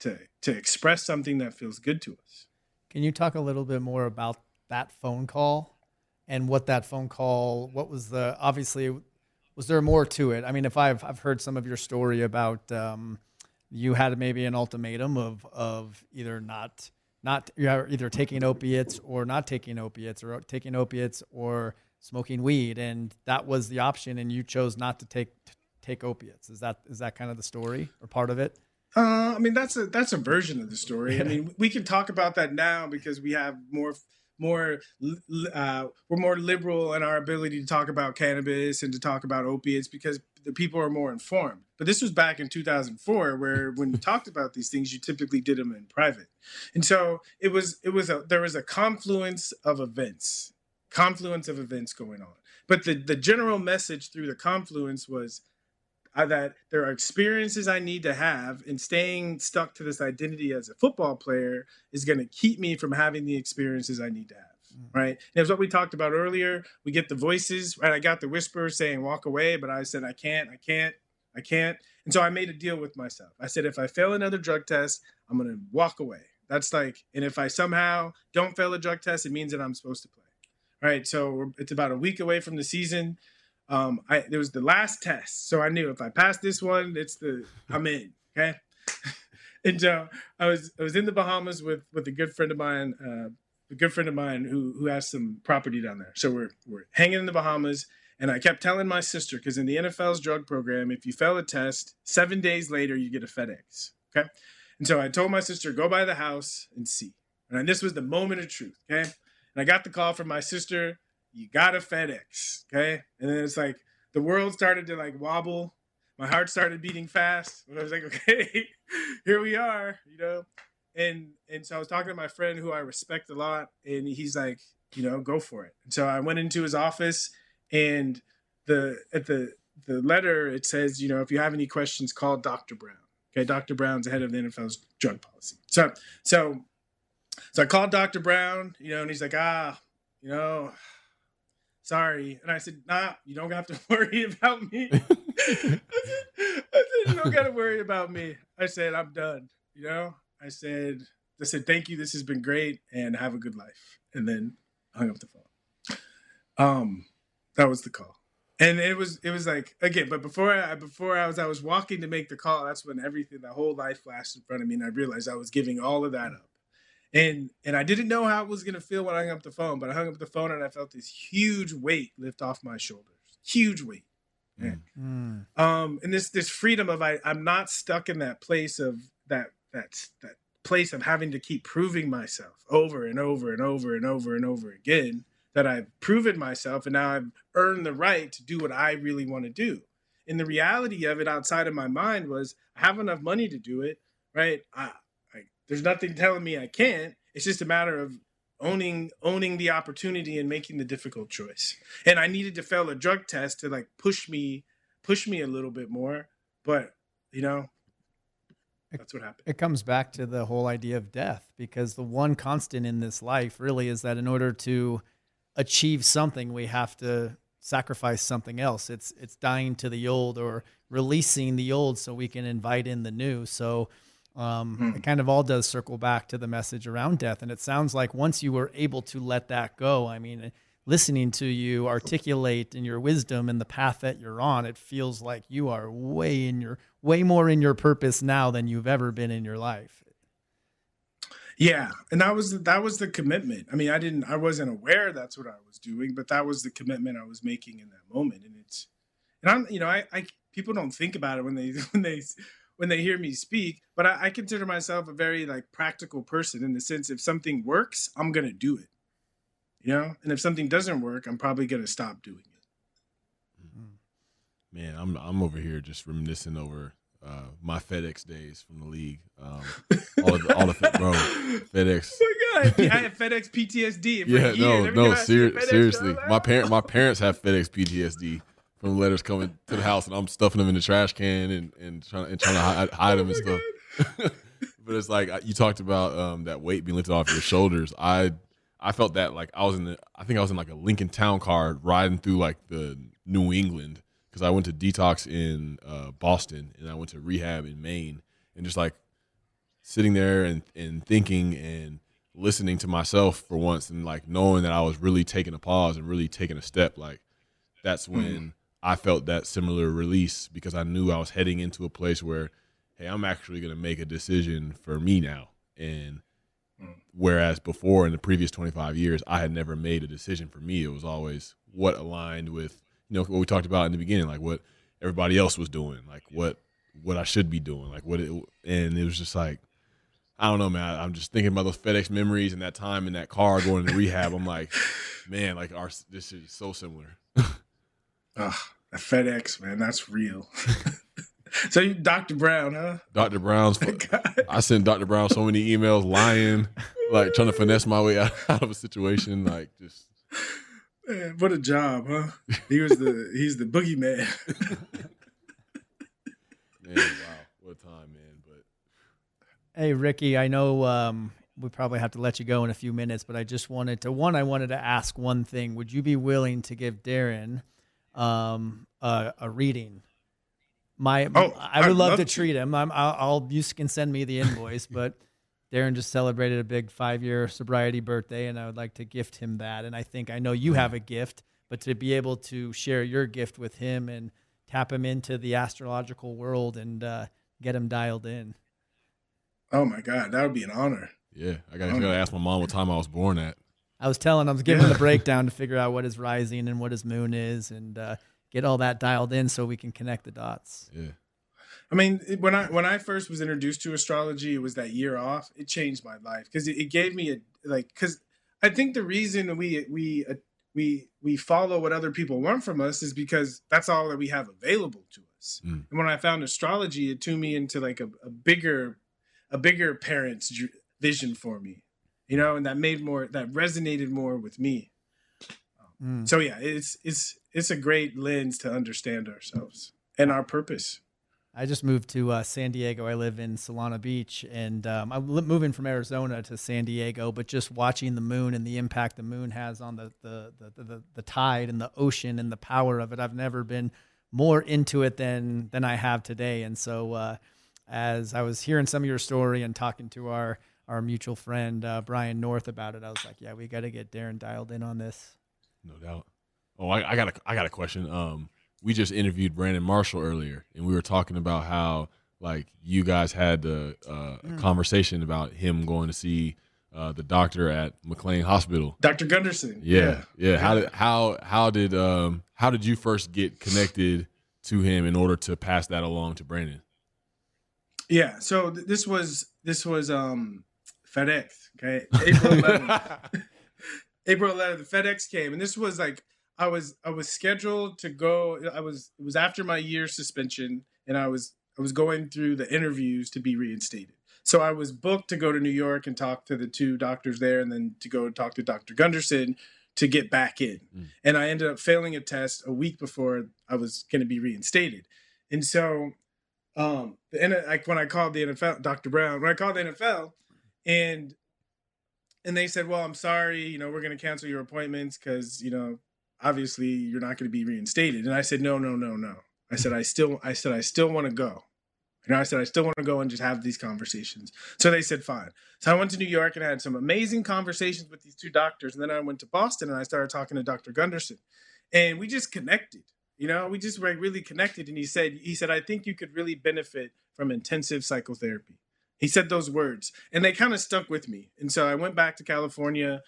To, to express something that feels good to us. Can you talk a little bit more about that phone call and what that phone call, what was the, obviously, was there more to it? I mean, if I've, I've heard some of your story about um, you had maybe an ultimatum of, of either not, not you're either taking opiates or not taking opiates or taking opiates or smoking weed. And that was the option. And you chose not to take, to take opiates. Is that, is that kind of the story or part of it? Uh, I mean, that's a that's a version of the story. I mean, we can talk about that now because we have more more uh, we're more liberal in our ability to talk about cannabis and to talk about opiates because the people are more informed. But this was back in two thousand four, where when you talked about these things, you typically did them in private. And so it was it was a there was a confluence of events, confluence of events going on. But the the general message through the confluence was that there are experiences I need to have, and staying stuck to this identity as a football player is going to keep me from having the experiences I need to have, right? And it was what we talked about earlier. We get the voices, right? I got the whisper saying, walk away, but I said, I can't, I can't, I can't. And so I made a deal with myself. I said, if I fail another drug test, I'm going to walk away. That's like, and if I somehow don't fail a drug test, it means that I'm supposed to play, right? So it's about a week away from the season. Um, I, it was the last test. So I knew if I passed this one, it's the, I'm in. Okay. And so I was, I was in the Bahamas with, with a good friend of mine, uh, a good friend of mine who, who has some property down there. So we're, we're hanging in the Bahamas, and I kept telling my sister, cause in the N F L's drug program, if you fail a test, seven days later, you get a FedEx. Okay. And so I told my sister, go by the house and see. And this was the moment of truth. Okay. And I got the call from my sister. You got a FedEx, okay? And then it's like the world started to like wobble. My heart started beating fast. And I was like, okay, here we are, you know? And and so I was talking to my friend who I respect a lot, and he's like, you know, go for it. And so I went into his office, and the at the the letter, it says, you know, if you have any questions, call Doctor Brown. Okay, Doctor Brown's the head of the N F L's drug policy. So so so I called Doctor Brown, you know, and he's like, ah, you know, sorry. And I said, nah, you don't have to worry about me. I, said, I said, you don't got to worry about me. I said, I'm done. You know, I said, I said, thank you. This has been great, and have a good life. And then hung up the phone. Um, that was the call. And it was, it was like, again, but before I, before I was, I was walking to make the call. That's when everything, the whole life flashed in front of me. And I realized I was giving all of that up. And and I didn't know how it was going to feel when I hung up the phone, but I hung up the phone and I felt this huge weight lift off my shoulders. Huge weight. Mm. Um, and this this freedom of I I'm not stuck in that place of that that's that place of having to keep proving myself over and over and over and over and over again, that I've proven myself and now I've earned the right to do what I really want to do. And the reality of it outside of my mind was I have enough money to do it, right? I, I, there's nothing telling me I can't. It's just a matter of owning owning the opportunity and making the difficult choice. And I needed to fail a drug test to like push me push me a little bit more, but you know, that's what happened. It comes back to the whole idea of death, because the one constant in this life really is that in order to achieve something, we have to sacrifice something else. It's it's dying to the old or releasing the old so we can invite in the new. So um, mm-hmm. it kind of all does circle back to the message around death. And it sounds like once you were able to let that go, I mean, listening to you articulate in your wisdom and the path that you're on, it feels like you are way in your way more in your purpose now than you've ever been in your life. Yeah. And that was, that was the commitment. I mean, I didn't, I wasn't aware that's what I was doing, but that was the commitment I was making in that moment. And it's, and I'm, you know, I, I, people don't think about it when they, when they, when they hear me speak, but I, I consider myself a very like practical person in the sense, if something works, I'm going to do it, you know? And if something doesn't work, I'm probably going to stop doing it. Mm-hmm. Man, I'm, I'm over here just reminiscing over Uh, my FedEx days from the league, um, all of the, all of it, bro. FedEx. Oh my God, I have FedEx P T S D. Every yeah, year. no, no, ser- FedEx, seriously. Like, oh. My parent, my parents have FedEx P T S D from letters coming to the house, and I'm stuffing them in the trash can and and trying and trying to hide, hide oh them and stuff. But it's like you talked about um, that weight being lifted off your shoulders. I I felt that like I was in the, I think I was in like a Lincoln Town Car riding through like the New England. Because I went to detox in uh, Boston and I went to rehab in Maine, and just like sitting there and, and thinking and listening to myself for once, and like knowing that I was really taking a pause and really taking a step, like that's when mm-hmm. I felt that similar release, because I knew I was heading into a place where, hey, I'm actually going to make a decision for me now. And mm-hmm. whereas before in the previous twenty-five years, I had never made a decision for me. It was always what aligned with, you know, what we talked about in the beginning, like what everybody else was doing, like what what I should be doing, like what it, and it was just like, I don't know, man. I'm just thinking about those FedEx memories and that time in that car going to rehab. I'm like, man, like our this is so similar. Ugh, FedEx, man, that's real. So you, Doctor Brown, huh? Doctor Brown's. I sent Doctor Brown so many emails, lying, like trying to finesse my way out, out of a situation, like just. Man, what a job, huh? He was the he's the boogeyman. Man, wow, what a time, man! But hey, Ricky, I know um, we probably have to let you go in a few minutes, but I just wanted to one. I wanted to ask one thing: would you be willing to give Darren um, a, a reading? My, oh, I would I'd love, love to, to treat him. I'm, I'll, I'll you can send me the invoice, but. Darren just celebrated a big five-year sobriety birthday, and I would like to gift him that. And I think I know you have a gift, but to be able to share your gift with him and tap him into the astrological world and uh, get him dialed in. Oh, my God. That would be an honor. Yeah. I got to ask my mom what time I was born at. I was telling him, I was giving him the breakdown to figure out what his rising and what his moon is and uh, get all that dialed in so we can connect the dots. Yeah. I mean, when I when I first was introduced to astrology, it was that year off. It changed my life because it, it gave me a like. Because I think the reason we we uh, we we follow what other people want from us is because that's all that we have available to us. Mm. And when I found astrology, it tuned me into like a, a bigger a bigger parent's vision for me, you know, and that made more that resonated more with me. Mm. So yeah, it's it's it's a great lens to understand ourselves and our purpose. I just moved to uh, San Diego. I live in Solana Beach, and um, I'm moving from Arizona to San Diego, but just watching the moon and the impact the moon has on the, the, the, the, the tide and the ocean and the power of it. I've never been more into it than, than I have today. And so uh, as I was hearing some of your story and talking to our, our mutual friend, uh, Brian North about it, I was like, yeah, we got to get Darren dialed in on this. No doubt. Oh, I, I got a, I got a question. Um, We just interviewed Brandon Marshall earlier, and we were talking about how, like, you guys had the uh, mm. conversation about him going to see uh, the doctor at McLean Hospital, Doctor Gunderson. Yeah, yeah. yeah. How did how how did um, how did you first get connected to him in order to pass that along to Brandon? Yeah. So th- this was, this was um, FedEx. Okay. April eleventh. April eleventh, FedEx came. And this was like, I was, I was scheduled to go. I was, it was after my year suspension, and I was, I was going through the interviews to be reinstated. So I was booked to go to New York and talk to the two doctors there, and then to go talk to Doctor Gunderson to get back in. Mm. And I ended up failing a test a week before I was going to be reinstated. And so um, and I, when I called the N F L, Doctor Brown, when I called the N F L and and they said, well, I'm sorry, you know, we're going to cancel your appointments because, you know, obviously you're not going to be reinstated. And I said, no, no, no, no. I said, I still, I said, I still want to go. And I said, I still want to go and just have these conversations. So they said, fine. So I went to New York and I had some amazing conversations with these two doctors. And then I went to Boston and I started talking to Doctor Gunderson, and we just connected, you know, we just were really connected. And he said, he said, I think you could really benefit from intensive psychotherapy. He said those words, and they kind of stuck with me. And so I went back to California,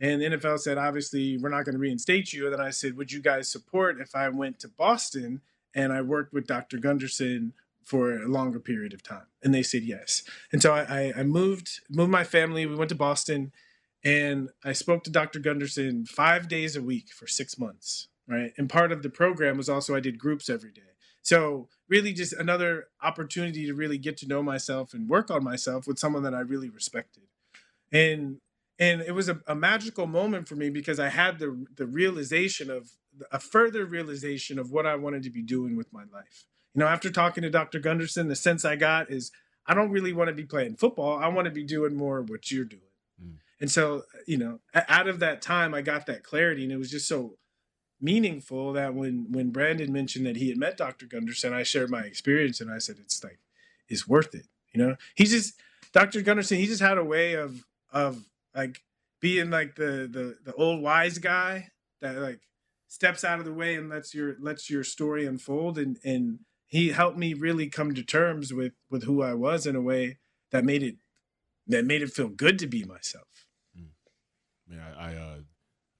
and the N F L said, obviously we're not going to reinstate you. And then I said, would you guys support if I went to Boston and I worked with Doctor Gunderson for a longer period of time? And they said yes. And so I, I moved, moved my family. We went to Boston, and I spoke to Doctor Gunderson five days a week for six months, right? And part of the program was also I did groups every day. So really just another opportunity to really get to know myself and work on myself with someone that I really respected. And and it was a, a magical moment for me, because I had the the realization of, a further realization of what I wanted to be doing with my life. You know, after talking to Doctor Gunderson, the sense I got is I don't really want to be playing football. I want to be doing more of what you're doing. Mm. And so, you know, out of that time, I got that clarity, and it was just so meaningful that when, when Brandon mentioned that he had met Doctor Gunderson, I shared my experience, and I said, it's like, it's worth it. You know, he just, Doctor Gunderson, he just had a way of, of like being like the, the, the old wise guy that like steps out of the way and lets your, lets your story unfold. And, and he helped me really come to terms with, with who I was in a way that made it, that made it feel good to be myself. Yeah. I, I, uh,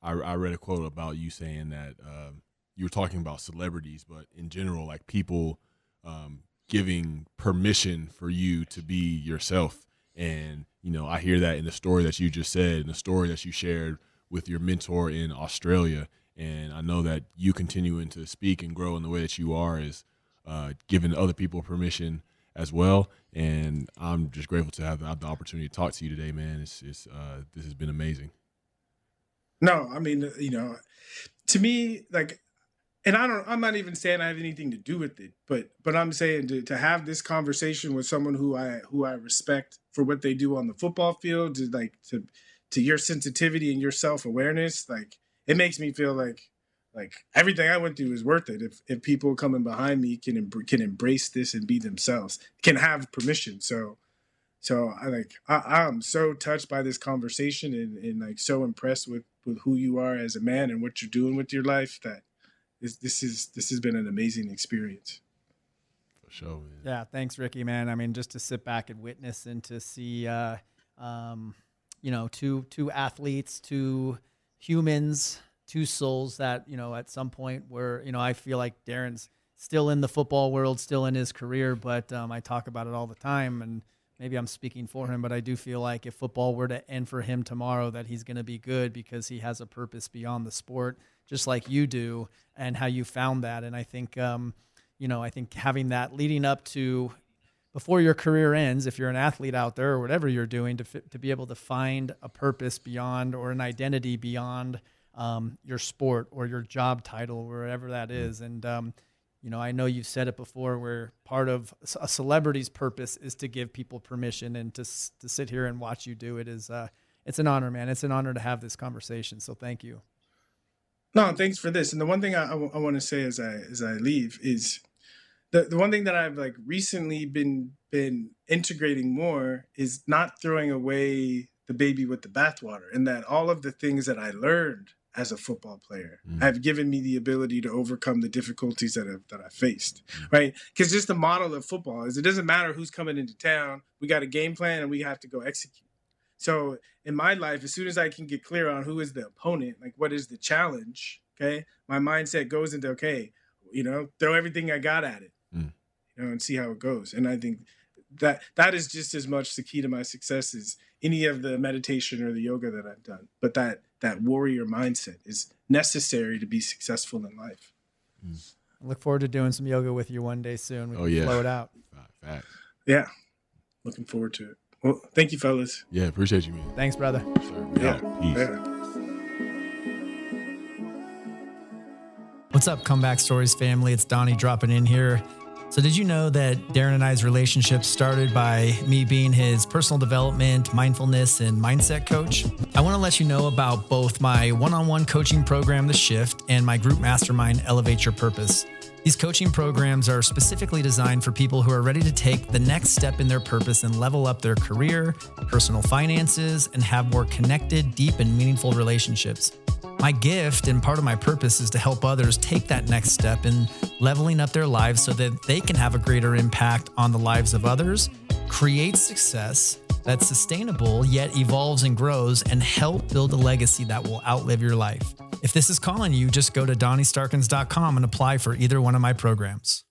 I, I read a quote about you saying that um, you were talking about celebrities, but in general, like people um, giving permission for you to be yourself. And, you know, I hear that in the story that you just said, and the story that you shared with your mentor in Australia. And I know that you continuing to speak and grow in the way that you are is uh, giving other people permission as well. And I'm just grateful to have the opportunity to talk to you today, man. It's, it's uh, this has been amazing. No, I mean, you know, to me, like, and I don't, I'm not even saying I have anything to do with it, but, but I'm saying to, to have this conversation with someone who I, who I respect for what they do on the football field, to like, to, to your sensitivity and your self-awareness, like, it makes me feel like, like everything I went through is worth it. If, if people coming behind me can, em- can embrace this and be themselves, can have permission. So, so I like, I, I'm so touched by this conversation, and, and like so impressed with, with who you are as a man and what you're doing with your life, that is, this is, this has been an amazing experience. For sure, man. Yeah. Thanks, Ricky, man. I mean, just to sit back and witness, and to see, uh, um, you know, two, two athletes, two humans, two souls that, you know, at some point were, you know, I feel like Darren's still in the football world, still in his career, but um, I talk about it all the time, and maybe I'm speaking for him, but I do feel like if football were to end for him tomorrow, that he's going to be good, because he has a purpose beyond the sport, just like you do, and how you found that. And I think, um, you know, I think having that leading up to before your career ends, if you're an athlete out there or whatever you're doing, to to be able to find a purpose beyond, or an identity beyond um, your sport or your job title, wherever that is. And, um, you know, I know you've said it before, where part of a celebrity's purpose is to give people permission, and to to sit here and watch you do it is, uh, it's an honor, man. It's an honor to have this conversation. So thank you. No, thanks for this. And the one thing I, I, w- I want to say as I as I leave is the the one thing that I've like recently been been integrating more is not throwing away the baby with the bathwater, and that all of the things that I learned as a football player mm. have given me the ability to overcome the difficulties that I've, that I faced, right? Because just the model of football is it doesn't matter who's coming into town. We got a game plan, and we have to go execute. So in my life, as soon as I can get clear on who is the opponent, like what is the challenge, okay, my mindset goes into, okay, you know, throw everything I got at it, mm. you know, and see how it goes. And I think that that is just as much the key to my success as any of the meditation or the yoga that I've done. But that that warrior mindset is necessary to be successful in life. Mm. I look forward to doing some yoga with you one day soon. We oh, can yeah. flow it out. Fact. Yeah. Looking forward to it. Well, thank you, fellas. Yeah, appreciate you, man. Thanks, brother. Sure. Yeah. yeah. Peace. Yeah. What's up, Comeback Stories family? It's Donnie dropping in here. So did you know that Darren and I's relationship started by me being his personal development, mindfulness, and mindset coach? I want to let you know about both my one-on-one coaching program, The Shift, and my group mastermind, Elevate Your Purpose. These coaching programs are specifically designed for people who are ready to take the next step in their purpose and level up their career, personal finances, and have more connected, deep, and meaningful relationships. My gift and part of my purpose is to help others take that next step in leveling up their lives so that they can have a greater impact on the lives of others, create success that's sustainable yet evolves and grows, and help build a legacy that will outlive your life. If this is calling you, just go to Donnie Starkins dot com and apply for either one of my programs.